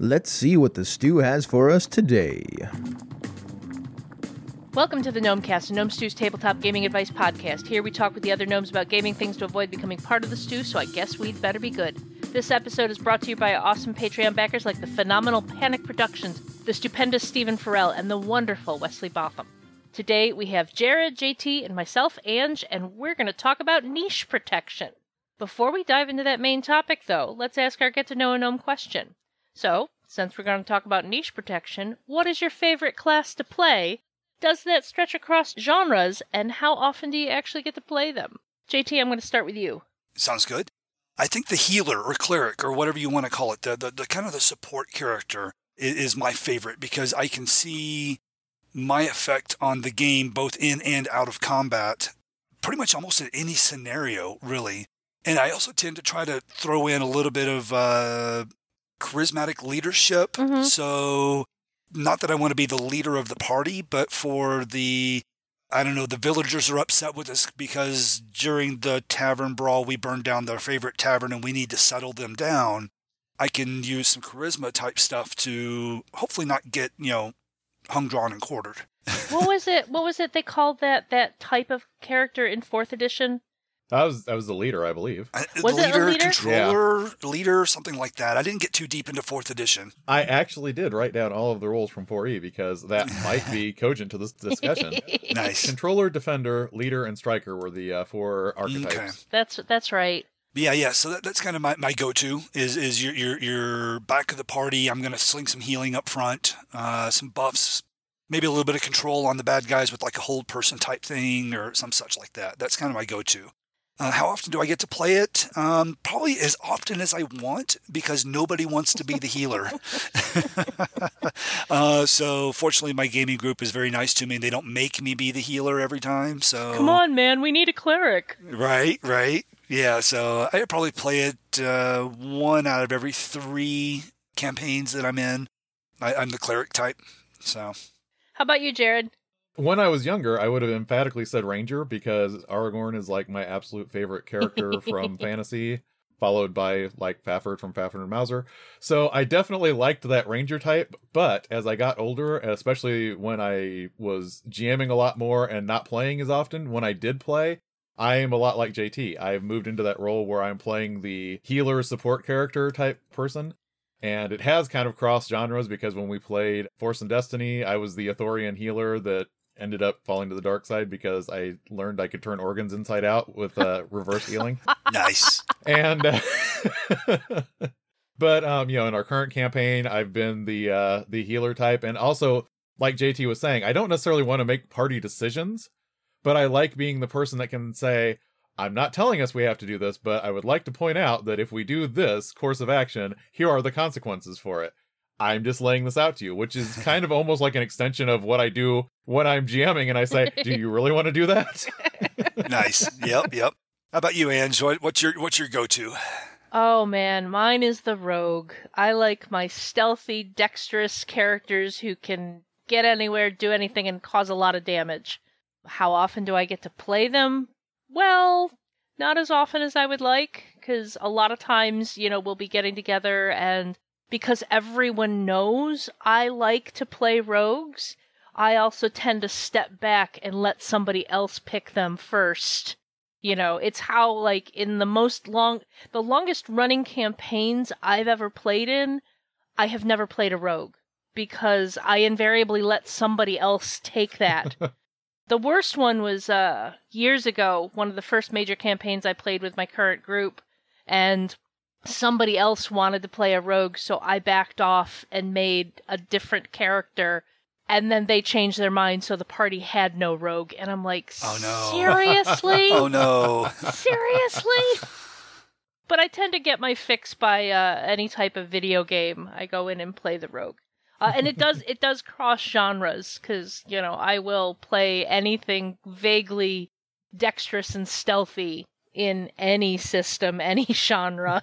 Let's see what the stew has for us today. Welcome to the Gnomecast, Gnome Stew's tabletop gaming advice podcast. Here we talk with the other gnomes about gaming things to avoid becoming part of the stew, so I guess we'd better be good. This episode is brought to you by awesome Patreon backers like the phenomenal Panic Productions, the stupendous Stephen Farrell, and the wonderful Wesley Botham. Today we have Jared, JT, and myself, Ange, and we're going to talk about niche protection. Before we dive into that main topic, though, let's ask our get-to-know-a-gnome question. So, since we're going to talk about niche protection, what is your favorite class to play? Does that stretch across genres, and how often do you actually get to play them? JT, I'm going to start with you. Sounds good. I think the healer or cleric or whatever you want to call it, the kind of the support character is my favorite because I can see my effect on the game both in and out of combat pretty much almost in any scenario, really. And I also tend to try to throw in a little bit of charismatic leadership. Mm-hmm. So not that I want to be the leader of the party, but for the, I don't know, the villagers are upset with us because during the tavern brawl, we burned down their favorite tavern and we need to settle them down. I can use some charisma type stuff to hopefully not get, hung, drawn, and quartered. What was it they called that type of character in 4th edition? I was the leader, I believe. Was it a leader? Controller, yeah. Leader, something like that. I didn't get too deep into 4th edition. I actually did write down all of the rules from 4E because that might be cogent to this discussion. Nice. Controller, defender, leader, and striker were the four archetypes. Okay. That's right. Yeah. So that's kind of my go-to is your back of the party. I'm going to sling some healing up front, some buffs. Maybe a little bit of control on the bad guys with like a hold person type thing or some such like that. That's kind of my go-to. How often do I get to play it? Probably as often as I want because nobody wants to be the healer. So fortunately, my gaming group is very nice to me and they don't make me be the healer every time. So come on, man. We need a cleric. Right. Yeah, so I probably play it one out of every three campaigns that I'm in. I'm the cleric type, so... How about you, Jared? When I was younger, I would have emphatically said Ranger because Aragorn is like my absolute favorite character from fantasy, followed by like Fafhrd from Fafhrd and Mouser. So I definitely liked that Ranger type, but as I got older, especially when I was GMing a lot more and not playing as often, when I did play, I am a lot like JT. I've moved into that role where I'm playing the healer support character type person. And it has kind of crossed genres because when we played Force and Destiny, I was the Ithorian healer that ended up falling to the dark side because I learned I could turn organs inside out with reverse healing. Nice. And but in our current campaign, I've been the healer type, and also like JT was saying, I don't necessarily want to make party decisions, but I like being the person that can say, I'm not telling us we have to do this, but I would like to point out that if we do this course of action, here are the consequences for it. I'm just laying this out to you, which is kind of almost like an extension of what I do when I'm GMing and I say, do you really want to do that? Nice. Yep. How about you, Ange? What's your go-to? Oh, man, mine is the rogue. I like my stealthy, dexterous characters who can get anywhere, do anything, and cause a lot of damage. How often do I get to play them? Well, not as often as I would like, because a lot of times, we'll be getting together, and because everyone knows I like to play rogues, I also tend to step back and let somebody else pick them first. It's how, like, in the longest running campaigns I've ever played in, I have never played a rogue, because I invariably let somebody else take that. The worst one was years ago, one of the first major campaigns I played with my current group, and somebody else wanted to play a rogue, so I backed off and made a different character, and then they changed their mind, so the party had no rogue, and I'm like, oh, no. Seriously? Oh, no. Seriously? But I tend to get my fix by any type of video game. I go in and play the rogue. And it does cross genres, because, I will play anything vaguely dexterous and stealthy in any system, any genre.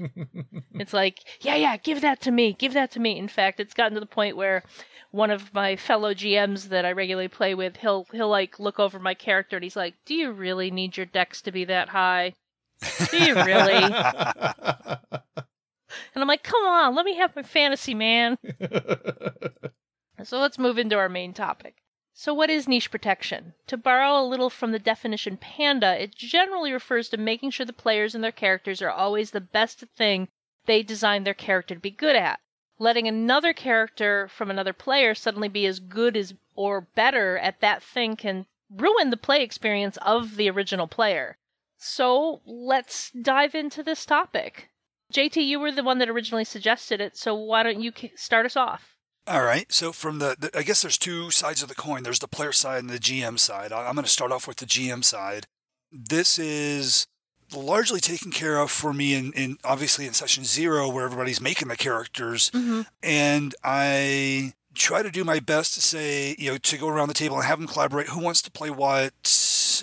It's like, yeah, give that to me. In fact, it's gotten to the point where one of my fellow GMs that I regularly play with, he'll like, look over my character, and he's like, do you really need your dex to be that high? Do you really? And I'm like, come on, let me have my fantasy, man. So let's move into our main topic. So what is niche protection? To borrow a little from the definition Panda, it generally refers to making sure the players and their characters are always the best thing they designed their character to be good at. Letting another character from another player suddenly be as good as or better at that thing can ruin the play experience of the original player. So let's dive into this topic. JT, you were the one that originally suggested it, so why don't you start us off? All right. So from I guess there's two sides of the coin. There's the player side and the GM side. I'm going to start off with the GM side. This is largely taken care of for me in obviously in session 0 where everybody's making the characters. Mm-hmm. And I try to do my best to say, you know, to go around the table and have them collaborate. Who wants to play what? Let's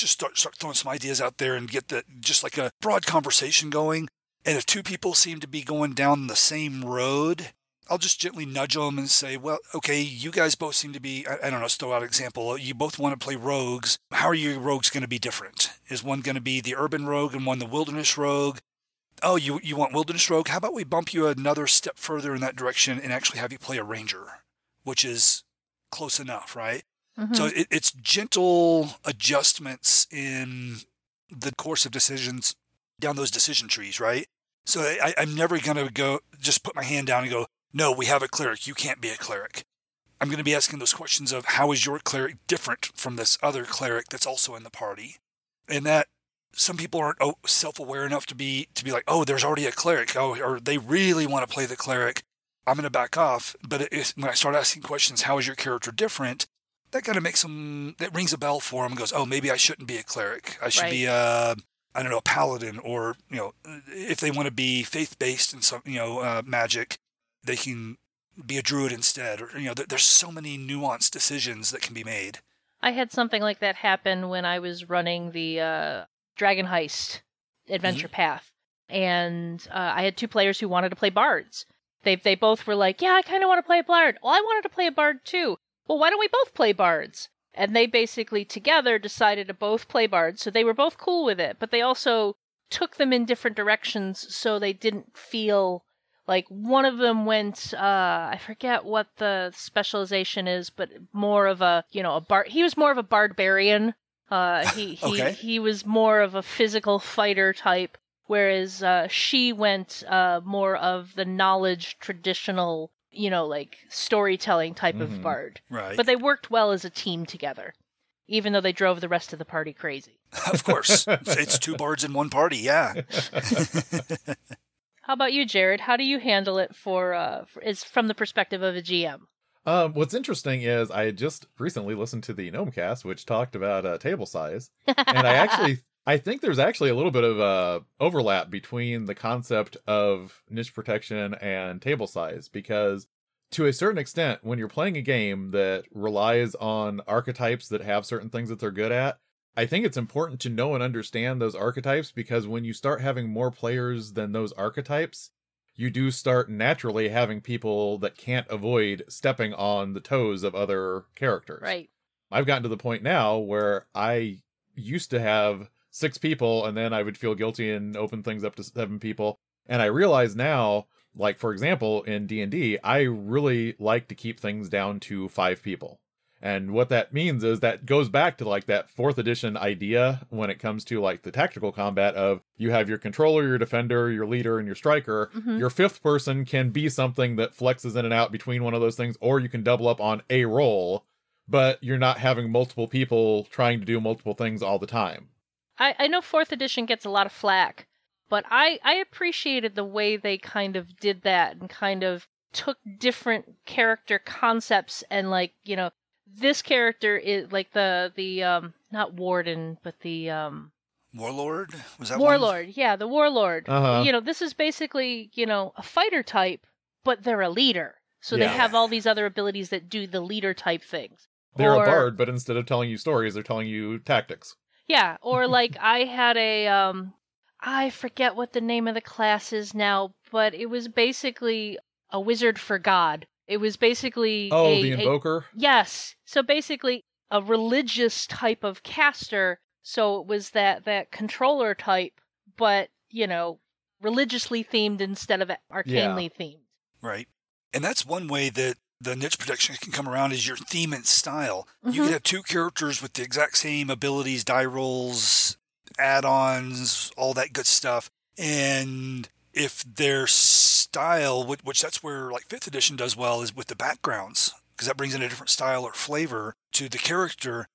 just start throwing some ideas out there and get just like a broad conversation going. And if two people seem to be going down the same road, I'll just gently nudge them and say, well, okay, you guys both seem to be, I don't know, let's throw out an example. You both want to play rogues. How are your rogues going to be different? Is one going to be the urban rogue and one the wilderness rogue? Oh, you want wilderness rogue? How about we bump you another step further in that direction and actually have you play a ranger, which is close enough, right? Mm-hmm. So it's gentle adjustments in the course of decisions down those decision trees, right? So I'm never going to go just put my hand down and go, no, we have a cleric. You can't be a cleric. I'm going to be asking those questions of how is your cleric different from this other cleric that's also in the party? And that some people aren't self-aware enough to be like, oh, there's already a cleric. Oh, or they really want to play the cleric. I'm going to back off. But when I start asking questions, how is your character different? That kind of that rings a bell for them and goes, oh, maybe I shouldn't be a cleric. I should be a paladin, or, you know, if they want to be faith-based in some, you know, magic, they can be a druid instead. Or, you know, there's so many nuanced decisions that can be made. I had something like that happen when I was running the Dragon Heist adventure mm-hmm. path. And I had two players who wanted to play bards. They both were like, yeah, I kind of want to play a bard. Well, I wanted to play a bard too. Well, why don't we both play bards? And they basically together decided to both play bards. So they were both cool with it, but they also took them in different directions so they didn't feel... Like, one of them went, I forget what the specialization is, but more of a, you know, a bard. He was more of a barbarian. He was more of a physical fighter type, whereas she went more of the knowledge, traditional, you know, like, storytelling type mm-hmm. of bard. Right. But they worked well as a team together, even though they drove the rest of the party crazy. Of course. It's two bards in one party, yeah. How about you, Jared? How do you handle it is from the perspective of a GM? What's interesting is I just recently listened to the Gnomecast, which talked about table size. And I think there's actually a little bit of overlap between the concept of niche protection and table size, because to a certain extent, when you're playing a game that relies on archetypes that have certain things that they're good at, I think it's important to know and understand those archetypes, because when you start having more players than those archetypes, you do start naturally having people that can't avoid stepping on the toes of other characters. Right. I've gotten to the point now where I used to have 6 people and then I would feel guilty and open things up to 7 people. And I realize now, like, for example, in D&D, I really like to keep things down to 5 people. And what that means is that goes back to, like, that 4th edition idea when it comes to, like, the tactical combat of you have your controller, your defender, your leader, and your striker. Mm-hmm. Your 5th person can be something that flexes in and out between one of those things, or you can double up on a role, but you're not having multiple people trying to do multiple things all the time. I know 4th edition gets a lot of flack, but I appreciated the way they kind of did that and kind of took different character concepts and, like, you know, this character is like the not warden, but the warlord? Was that warlord? One? Yeah, the warlord. Uh-huh. You know, this is basically, you know, a fighter type, but they're a leader, so they have all these other abilities that do the leader type things. They're a bard, but instead of telling you stories, they're telling you tactics. Yeah, or like I had a I forget what the name of the class is now, but it was basically a wizard for God. It was basically the Invoker? Yes. So basically a religious type of caster. So it was that controller type, but, you know, religiously themed instead of arcanely themed. Right. And that's one way that the niche protection can come around is your theme and style. Mm-hmm. You could have two characters with the exact same abilities, die rolls, add-ons, all that good stuff. And if their style, which that's where like 5th edition does well, is with the backgrounds, because that brings in a different style or flavor to the character,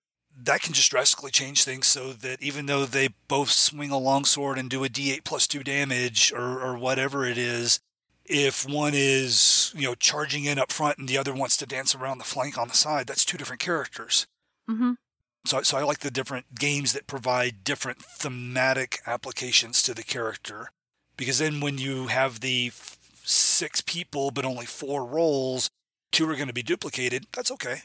that can just drastically change things so that even though they both swing a longsword and do a D8 plus 2 damage or whatever it is, if one is, you know, charging in up front and the other wants to dance around the flank on the side, that's two different characters. Mm-hmm. So I like the different games that provide different thematic applications to the character. Because then when you have the 6 people but only 4 roles, 2 are going to be duplicated. That's okay.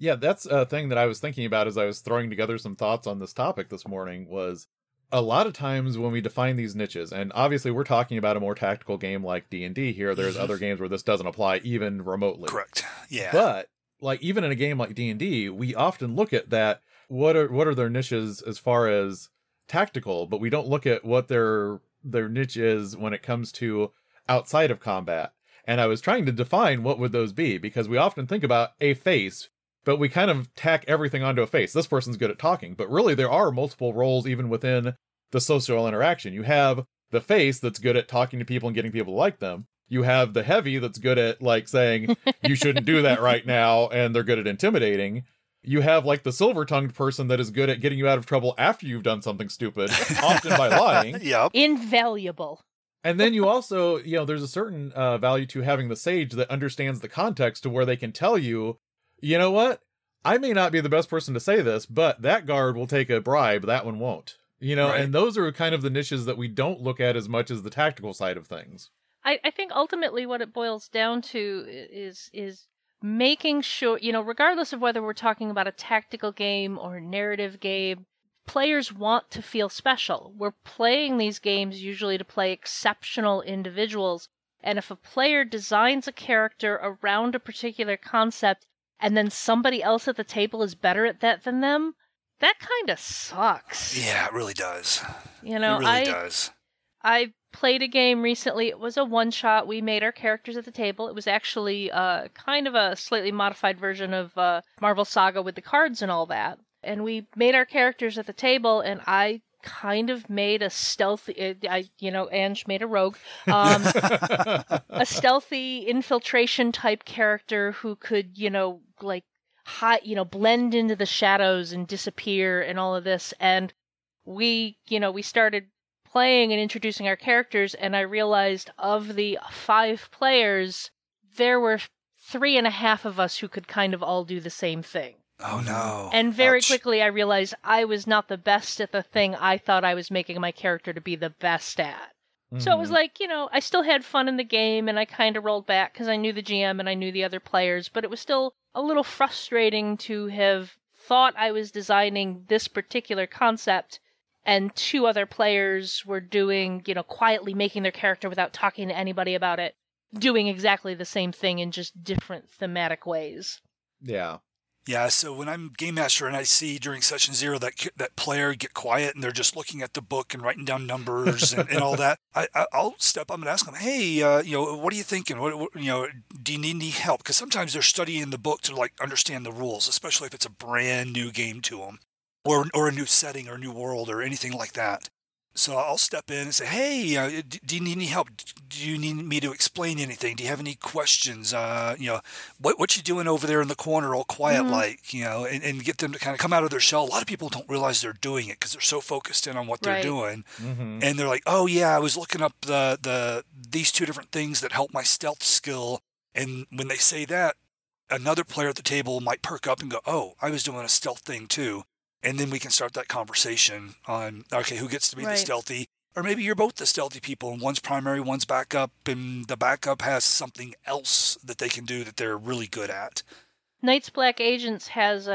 Yeah, that's a thing that I was thinking about as I was throwing together some thoughts on this topic this morning was a lot of times when we define these niches, and obviously we're talking about a more tactical game like D&D here, there's other games where this doesn't apply even remotely. Correct, yeah. But, like, even in a game like D&D, we often look at that, what are their niches as far as tactical, but we don't look at what their niche is when it comes to outside of combat. And I was trying to define what would those be, because we often think about a face, but we kind of tack everything onto a face. This person's good at talking, but really there are multiple roles even within the social interaction. You have the face that's good at talking to people and getting people to like them. You have the heavy that's good at like saying, you shouldn't do that right now, and they're good at intimidating. You have like the silver-tongued person that is good at getting you out of trouble after you've done something stupid, often by lying. Yep. Invaluable. And then you also, you know, there's a certain value to having the sage that understands the context to where they can tell you, you know what? I may not be the best person to say this, but that guard will take a bribe. That one won't, you know, right. And those are kind of the niches that we don't look at as much as the tactical side of things. I think ultimately what it boils down to is making sure, you know, regardless of whether we're talking about a tactical game or a narrative game, players want to feel special. We're playing these games usually to play exceptional individuals. And if a player designs a character around a particular concept, and then somebody else at the table is better at that than them, that kind of sucks. Yeah, it really does. You know, it really does. I played a game recently. It was a one-shot. We made our characters at the table. It was actually kind of a slightly modified version of Marvel Saga with the cards and all that. And we made our characters at the table, and I kind of made a stealthy... Ange made a rogue. A stealthy infiltration-type character who could, you know, like, hide, you know, blend into the shadows and disappear and all of this. And we, you know, we started playing and introducing our characters, and I realized of the 5 players, there were 3.5 of us who could kind of all do the same thing. Oh, no. And very quickly, I realized I was not the best at the thing I thought I was making my character to be the best at. Mm-hmm. So it was like, you know, I still had fun in the game, and I kind of rolled back because I knew the GM and I knew the other players, but it was still a little frustrating to have thought I was designing this particular concept, and 2 other players were doing, you know, quietly making their character without talking to anybody about it, doing exactly the same thing in just different thematic ways. Yeah. Yeah, so when I'm Game Master and I see during Session Zero that player get quiet and they're just looking at the book and writing down numbers and all that, I'll step up and ask them, hey, you know, what are you thinking? What, you know, do you need any help? Because sometimes they're studying the book to, like, understand the rules, especially if it's a brand new game to them or a new setting or a new world or anything like that. So I'll step in and say, hey, do you need any help? Do you need me to explain anything? Do you have any questions? You know, what you doing over there in the corner all quiet like, mm-hmm. you know, and get them to kind of come out of their shell. A lot of people don't realize they're doing it because they're so focused in on what they're doing. Mm-hmm. And they're like, oh, yeah, I was looking up these 2 different things that help my stealth skill. And when they say that, another player at the table might perk up and go, oh, I was doing a stealth thing, too. And then we can start that conversation on, okay, who gets to be the stealthy? Or maybe you're both the stealthy people, and one's primary, one's backup, and the backup has something else that they can do that they're really good at. Night's Black Agents has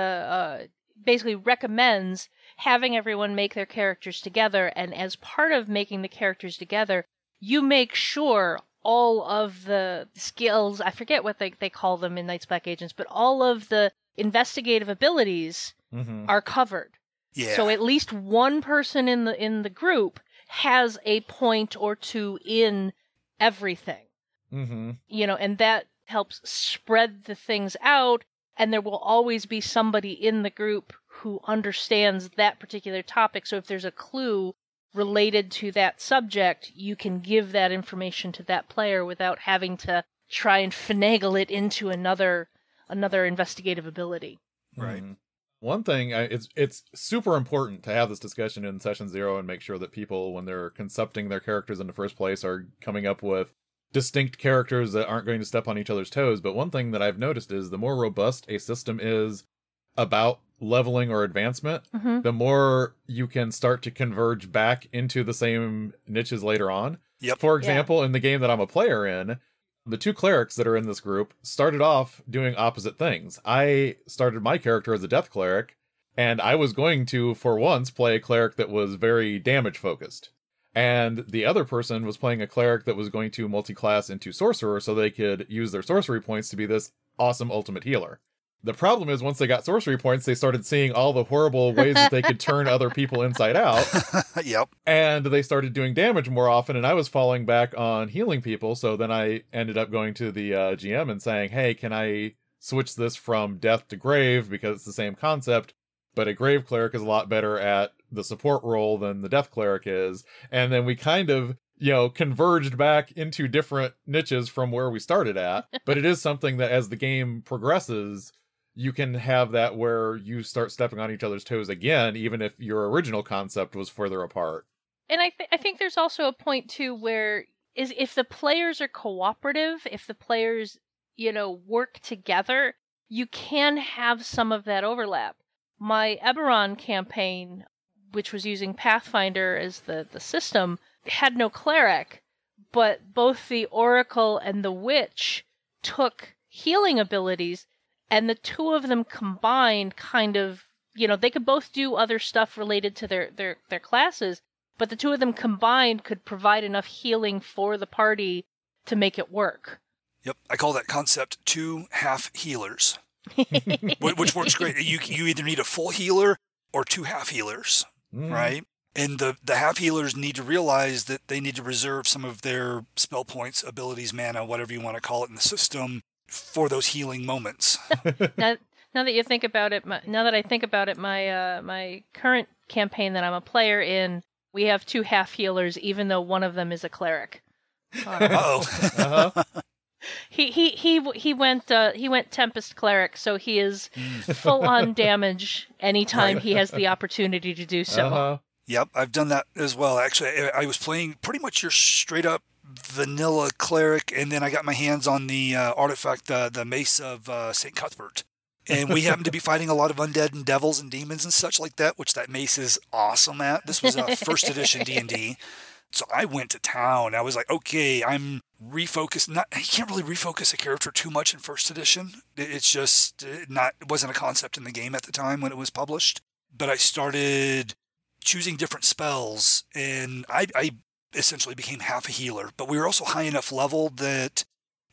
basically recommends having everyone make their characters together, and as part of making the characters together, you make sure all of the skills, I forget what they call them in Night's Black Agents, but all of the investigative abilities... Mm-hmm. are covered. Yeah. So at least one person in the group has a point or two in everything. Mm-hmm. You know, and that helps spread the things out, and there will always be somebody in the group who understands that particular topic. So if there's a clue related to that subject, you can give that information to that player without having to try and finagle it into another investigative ability. Right. Mm-hmm. One thing, it's super important to have this discussion in Session Zero and make sure that people, when they're concepting their characters in the first place, are coming up with distinct characters that aren't going to step on each other's toes. But one thing that I've noticed is the more robust a system is about leveling or advancement, mm-hmm. the more you can start to converge back into the same niches later on. Yep. For example, in the game that I'm a player in, the two clerics that are in this group started off doing opposite things. I started my character as a death cleric, and I was going to, for once, play a cleric that was very damage focused. And the other person was playing a cleric that was going to multi-class into sorcerer so they could use their sorcery points to be this awesome ultimate healer. The problem is, once they got sorcery points, they started seeing all the horrible ways that they could turn other people inside out. Yep. And they started doing damage more often, and I was falling back on healing people. So then I ended up going to the GM and saying, hey, can I switch this from death to grave? Because it's the same concept, but a grave cleric is a lot better at the support role than the death cleric is. And then we kind of, converged back into different niches from where we started at. But it is something that as the game progresses, you can have that where you start stepping on each other's toes again, even if your original concept was further apart. And I think there's also a point, too, where is if the players are cooperative, if the players, work together, you can have some of that overlap. My Eberron campaign, which was using Pathfinder as the system, had no cleric, but both the Oracle and the Witch took healing abilities. And the two of them combined kind of, they could both do other stuff related to their classes, but the two of them combined could provide enough healing for the party to make it work. Yep. I call that concept two half healers, which works great. You either need a full healer or two half healers, right? And the half healers need to realize that they need to reserve some of their spell points, abilities, mana, whatever you want to call it in the system, for those healing moments. now that you think about it, my current campaign that I'm a player in, we have two half healers, even though one of them is a cleric. Uh-oh. He went Tempest cleric, so he is full on damage anytime he has the opportunity to do so. Uh-huh. Yep, I've done that as well. Actually, I was playing pretty much your straight up vanilla cleric, and then I got my hands on the artifact, the mace of St. Cuthbert, and we happened to be fighting a lot of undead and devils and demons and such like that, which that mace is awesome at. This was a first edition D&D, so I went to town. I was like, okay, I'm refocused. I can't really refocus a character too much in first edition. It's just it wasn't a concept in the game at the time when it was published, but I started choosing different spells, and I essentially became half a healer, but we were also high enough level that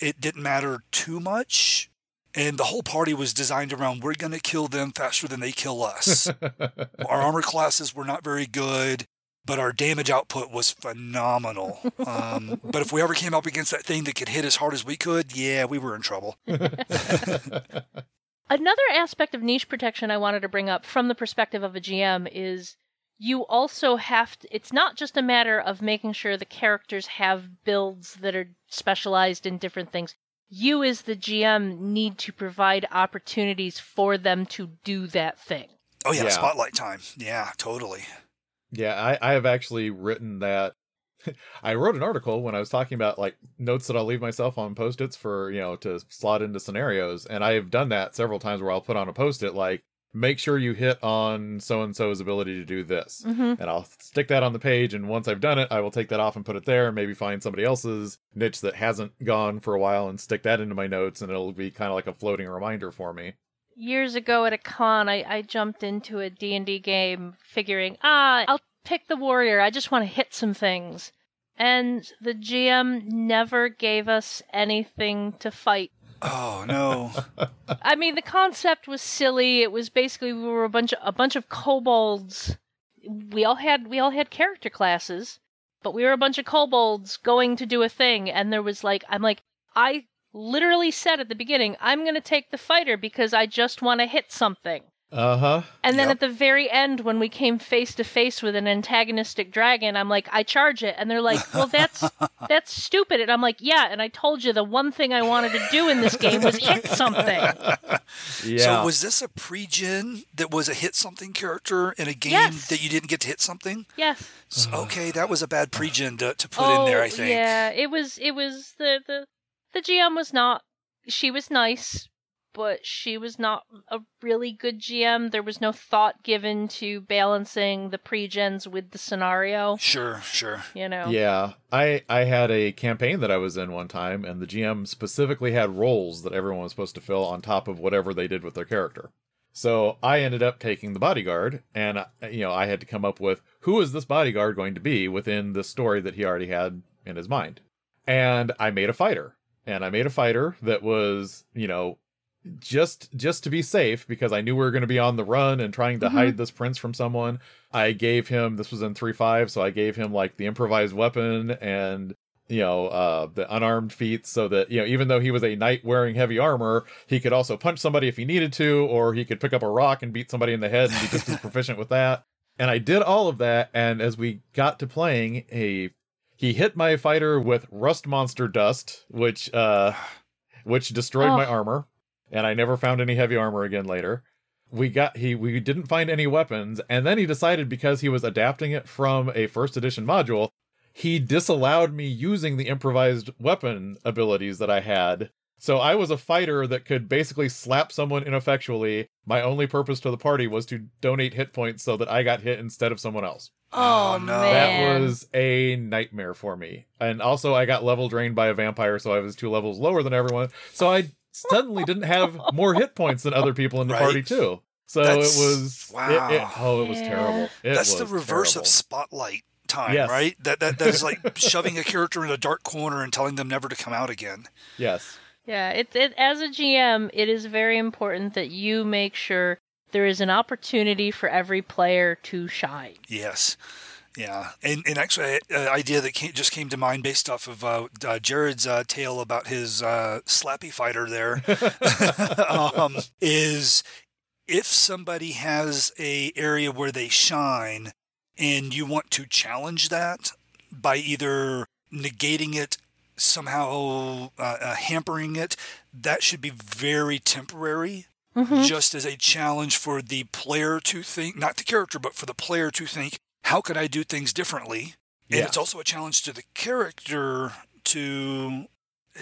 it didn't matter too much, and the whole party was designed around, we're going to kill them faster than they kill us. Our armor classes were not very good, but our damage output was phenomenal. But if we ever came up against that thing that could hit as hard as we could, we were in trouble. Another aspect of niche protection I wanted to bring up from the perspective of a GM is, you also have to, it's not just a matter of making sure the characters have builds that are specialized in different things. You as the GM need to provide opportunities for them to do that thing. Oh yeah, spotlight time. Yeah, totally. Yeah, I have actually written that. I wrote an article when I was talking about like notes that I'll leave myself on Post-its for, to slot into scenarios. And I've done that several times where I'll put on a Post-it like, make sure you hit on so-and-so's ability to do this. Mm-hmm. And I'll stick that on the page, and once I've done it, I will take that off and put it there, and maybe find somebody else's niche that hasn't gone for a while and stick that into my notes, and it'll be kind of like a floating reminder for me. Years ago at a con, I jumped into a D&D game figuring, I'll pick the warrior, I just want to hit some things. And the GM never gave us anything to fight. Oh, no. I mean, the concept was silly. It was basically we were a bunch of kobolds. We all had character classes, but we were a bunch of kobolds going to do a thing, and there was like, I'm like, I literally said at the beginning, I'm going to take the fighter because I just want to hit something. Uh-huh. And then at the very end, when we came face to face with an antagonistic dragon, I'm like, I charge it. And they're like, well, that's stupid. And I'm like, yeah, and I told you the one thing I wanted to do in this game was hit something. Yeah. So was this a pre-gen that was a hit something character in a game that you didn't get to hit something? Yes. So, okay, that was a bad pre-gen to put in there, I think. Yeah, it was the GM was not, she was nice, but she was not a really good GM. There was no thought given to balancing the pre-gens with the scenario. Sure. You know? Yeah. I had a campaign that I was in one time, and the GM specifically had roles that everyone was supposed to fill on top of whatever they did with their character. So I ended up taking the bodyguard, and I had to come up with, who is this bodyguard going to be within the story that he already had in his mind? And I made a fighter. And I made a fighter that was, just to be safe, because I knew we were going to be on the run and trying to hide this prince from someone. I gave him, this was in 3.5, so I gave him like the improvised weapon and, the unarmed feats, so that, even though he was a knight wearing heavy armor, he could also punch somebody if he needed to, or he could pick up a rock and beat somebody in the head and be just as proficient with that. And I did all of that. And as we got to playing, he hit my fighter with rust monster dust, which destroyed my armor. And I never found any heavy armor again later. We didn't find any weapons, and then he decided, because he was adapting it from a first edition module, he disallowed me using the improvised weapon abilities that I had. So I was a fighter that could basically slap someone ineffectually. My only purpose to the party was to donate hit points so that I got hit instead of someone else. Oh, no. That was a nightmare for me. And also I got level drained by a vampire, so I was 2 levels lower than everyone. So I suddenly didn't have more hit points than other people in the party too. So it was it was terrible. That's the reverse of Spotlight time, right? That is like shoving a character in a dark corner and telling them never to come out again. Yes. Yeah, it as a GM, it is very important that you make sure there is an opportunity for every player to shine. Yes. Yeah, and actually an idea that just came to mind based off of Jared's tale about his slappy fighter there is if somebody has a area where they shine and you want to challenge that by either negating it, somehow hampering it, that should be very temporary. Mm-hmm. Just as a challenge for the player to think, not the character, but for the player to think, how could I do things differently? Yeah. And it's also a challenge to the character to,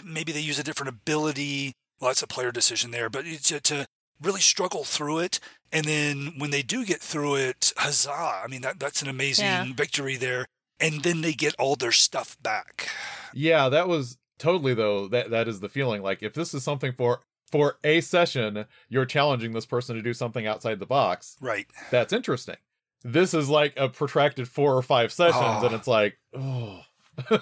maybe they use a different ability. Well, that's a player decision there, but to really struggle through it. And then when they do get through it, huzzah. I mean, that's an amazing victory there. And then they get all their stuff back. Yeah, that was totally, though, that is the feeling. Like, if this is something for a session, you're challenging this person to do something outside the box. Right. That's interesting. This is like a protracted 4 or 5 sessions, and it's like, oh.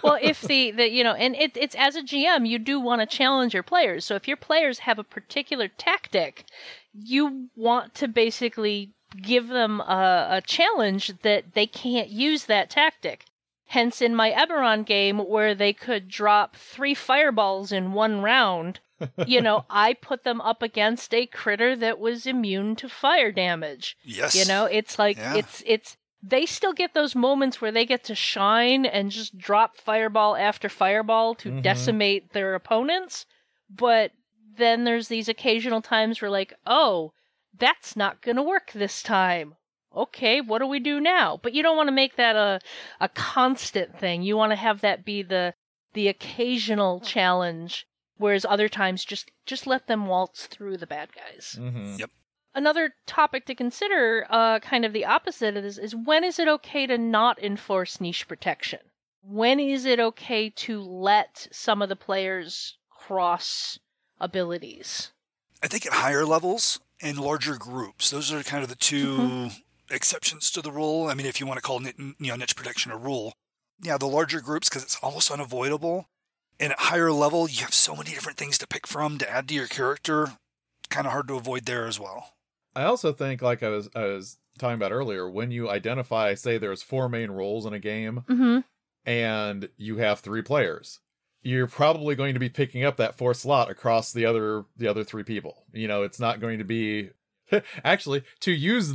Well, if and it's as a GM, you do want to challenge your players. So if your players have a particular tactic, you want to basically give them a challenge that they can't use that tactic. Hence, in my Eberron game, where they could drop 3 fireballs in one round, I put them up against a critter that was immune to fire damage. Yes. It's like, it's, they still get those moments where they get to shine and just drop fireball after fireball to decimate their opponents. But then there's these occasional times where like, oh, that's not going to work this time. Okay, what do we do now? But you don't want to make that a constant thing. You want to have that be the occasional challenge. Whereas other times, just let them waltz through the bad guys. Mm-hmm. Yep. Another topic to consider, kind of the opposite of this, is when is it okay to not enforce niche protection? When is it okay to let some of the players cross abilities? I think at higher levels and larger groups, those are kind of the two exceptions to the rule. I mean, if you want to call niche protection a rule. Yeah, the larger groups, because it's almost unavoidable. And at higher level, you have so many different things to pick from to add to your character. Kind of hard to avoid there as well. I also think, like I was talking about earlier, when you identify, say there's 4 main roles in a game, and you have three players, you're probably going to be picking up that fourth slot across the other three people. You know, it's not going to be actually, to use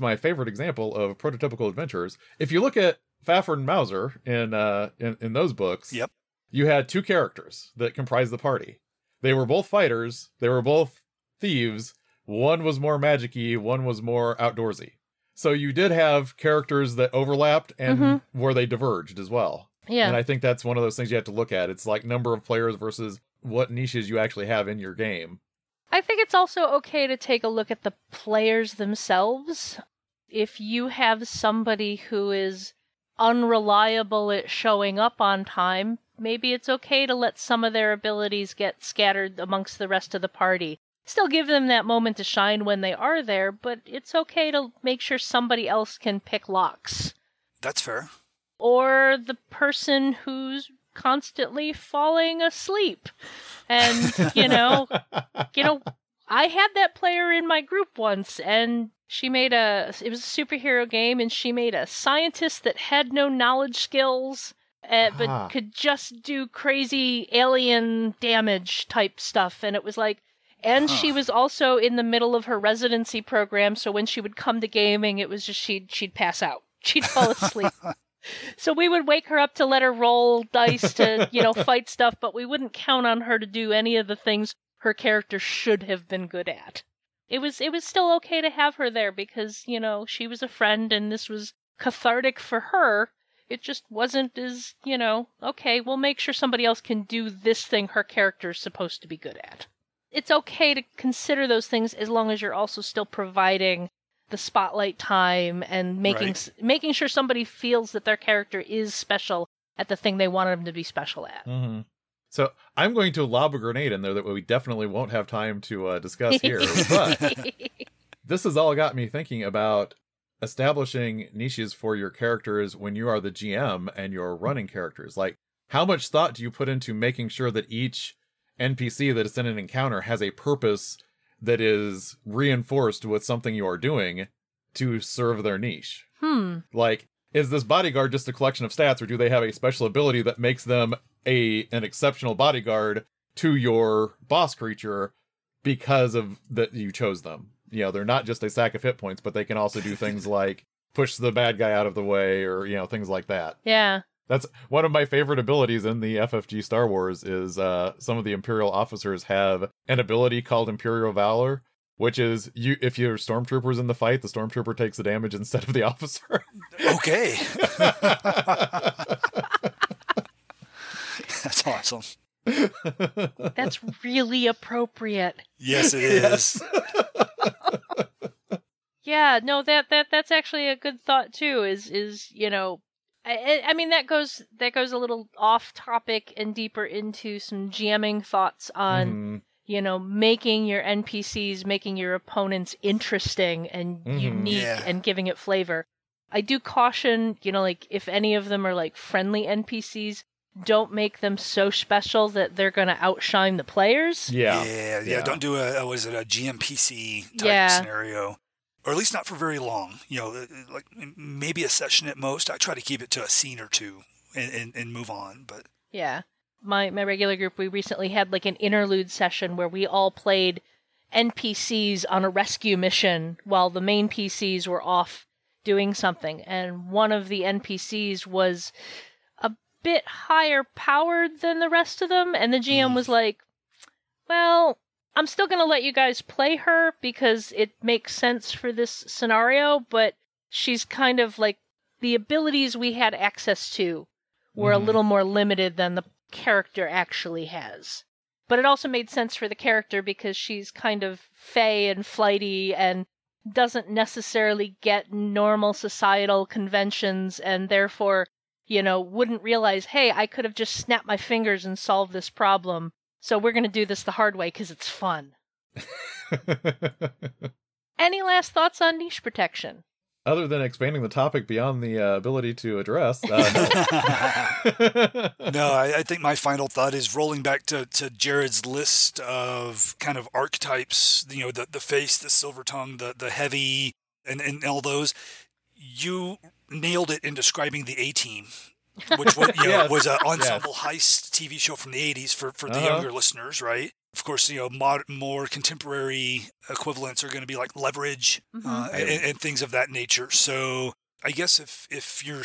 my favorite example of prototypical adventurers. If you look at Fafhrd and Mouser in those books, yep, you had two characters that comprised the party. They were both fighters. They were both thieves. One was more magic-y, one was more outdoorsy. So you did have characters that overlapped and where they diverged as well. Yeah. And I think that's one of those things you have to look at. It's like number of players versus what niches you actually have in your game. I think it's also okay to take a look at the players themselves. If you have somebody who is unreliable at showing up on time, maybe it's okay to let some of their abilities get scattered amongst the rest of the party. Still give them that moment to shine when they are there, but it's okay to make sure somebody else can pick locks. That's fair. Or the person who's constantly falling asleep. And, you know, I had that player in my group once, and she made it was a superhero game, and she made a scientist that had no knowledge skills, but could just do crazy alien damage type stuff. And it was like, and she was also in the middle of her residency program. So when she would come to gaming, it was just, she'd pass out. She'd fall asleep. So we would wake her up to let her roll dice to, fight stuff, but we wouldn't count on her to do any of the things her character should have been good at. It was still okay to have her there because, she was a friend and this was cathartic for her. It just wasn't as, okay, we'll make sure somebody else can do this thing her character is supposed to be good at. It's okay to consider those things as long as you're also still providing the spotlight time and making sure somebody feels that their character is special at the thing they wanted them to be special at. Mm-hmm. So I'm going to lob a grenade in there that we definitely won't have time to discuss here. But this has all got me thinking about establishing niches for your characters when you are the GM and you're running characters. Like, how much thought do you put into making sure that each NPC that is in an encounter has a purpose that is reinforced with something you are doing to serve their niche? Like, is this bodyguard just a collection of stats, or do they have a special ability that makes them an exceptional bodyguard to your boss creature because of that you chose them? They're not just a sack of hit points, but they can also do things like push the bad guy out of the way or, things like that. Yeah. That's one of my favorite abilities in the FFG Star Wars is some of the Imperial officers have an ability called Imperial Valor, which is if your stormtrooper's in the fight, the stormtrooper takes the damage instead of the officer. Okay. That's awesome. That's really appropriate. Yes, it is. Yeah, no, that's actually a good thought too. I mean, that goes a little off topic and deeper into some GMing thoughts on making your NPCs, making your opponents interesting and unique and giving it flavor. I do caution, if any of them are like friendly NPCs, don't make them so special that they're going to outshine the players. Yeah. Don't do a GMPC type scenario. Or at least not for very long, like maybe a session at most. I try to keep it to a scene or two and move on. But yeah, my regular group, we recently had like an interlude session where we all played NPCs on a rescue mission while the main PCs were off doing something. And one of the NPCs was a bit higher powered than the rest of them. And the GM was like, well, I'm still going to let you guys play her because it makes sense for this scenario, but she's kind of like the abilities we had access to were a little more limited than the character actually has. But it also made sense for the character because she's kind of fey and flighty and doesn't necessarily get normal societal conventions and therefore, wouldn't realize, hey, I could have just snapped my fingers and solved this problem. So we're going to do this the hard way because it's fun. Any last thoughts on niche protection? Other than expanding the topic beyond the ability to address. No, I think my final thought is rolling back to Jared's list of kind of archetypes, the face, the silver tongue, the heavy, and all those. You nailed it in describing the A-team. which was, you know, was an ensemble heist TV show from the 80s for the younger listeners, right? Of course, you know, more contemporary equivalents are going to be like Leverage and things of that nature. So I guess if you're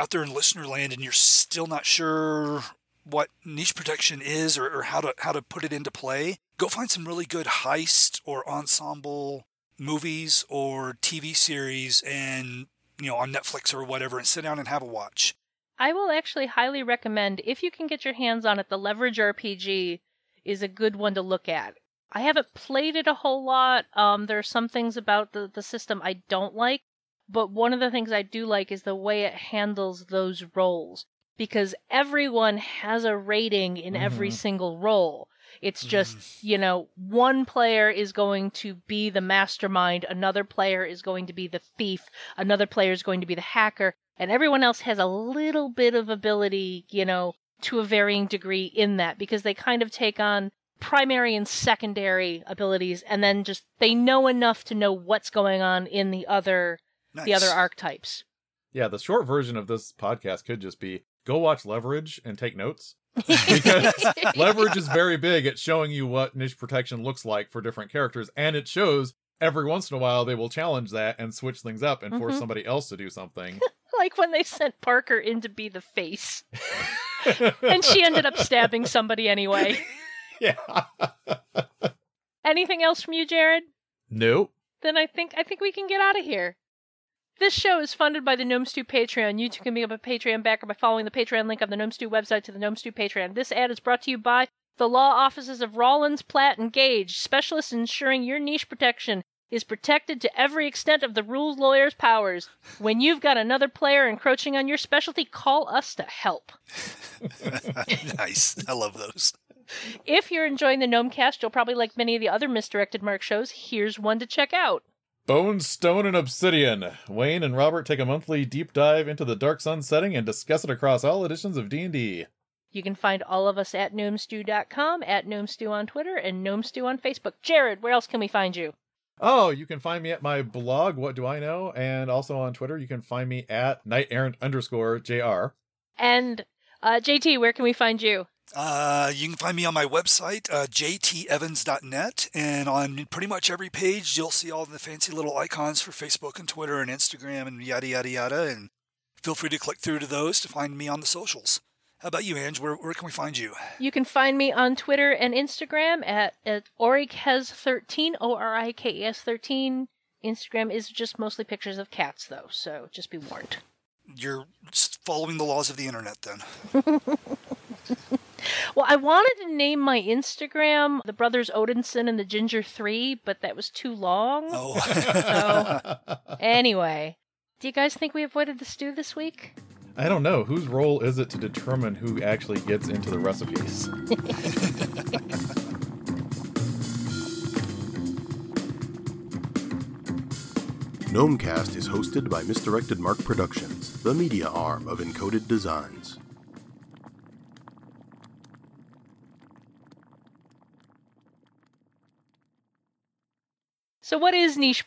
out there in listener land and you're still not sure what niche protection is or how to put it into play, go find some really good heist or ensemble movies or TV series and, you know, on Netflix or whatever, and sit down and have a watch. I will actually highly recommend, if you can get your hands on it, the Leverage RPG is a good one to look at. I haven't played it a whole lot. There are some things about the system I don't like, but one of the things I do like is the way it handles those roles, because everyone has a rating in every single role. It's just, you know, one player is going to be the mastermind, another player is going to be the thief, another player is going to be the hacker, and everyone else has a little bit of ability, you know, to a varying degree in that, because they kind of take on primary and secondary abilities, and then just they know enough to know what's going on in the other archetypes. Yeah, the short version of this podcast could just be go watch Leverage and take notes, because Leverage is very big at showing you what niche protection looks like for different characters, and it shows every once in a while they will challenge that and switch things up and force somebody else to do something. Like when they sent Parker in to be the face. And she ended up stabbing somebody anyway. Yeah. Anything else from you, Jared? No. Then I think we can get out of here. This show is funded by the Gnome Stew Patreon. You too can become a Patreon backer by following the Patreon link on the Gnome Stew website to the Gnome Stew Patreon. This ad is brought to you by the law offices of Rollins, Platt, and Gage, specialists in ensuring your niche protection is protected to every extent of the rules lawyer's powers. When you've got another player encroaching on your specialty, call us to help. Nice. I love those. If you're enjoying the Gnomecast, you'll probably like many of the other Misdirected Mark shows. Here's one to check out. Bone, Stone, and Obsidian. Wayne and Robert take a monthly deep dive into the Dark Sun setting and discuss it across all editions of D&D. You can find all of us at gnomestew.com, at gnomestew on Twitter, and gnomestew on Facebook. Jared, where else can we find you? Oh, you can find me at my blog, What Do I Know? And also on Twitter, you can find me at knighterrant_JR. And JT, where can we find you? You can find me on my website, jtevans.net. And on pretty much every page, you'll see all the fancy little icons for Facebook and Twitter and Instagram and yada, yada, yada. And feel free to click through to those to find me on the socials. How about you, Ange? Where can we find you? You can find me on Twitter and Instagram at orikes13, orikes13. Instagram is just mostly pictures of cats, though, so just be warned. You're following the laws of the internet, then. Well, I wanted to name my Instagram the Brothers Odinson and the Ginger 3, but that was too long. Oh. So, anyway, do you guys think we avoided the stew this week? I don't know. Whose role is it to determine who actually gets into the recipes? Gnomecast is hosted by Misdirected Mark Productions, the media arm of Encoded Designs. So what is niche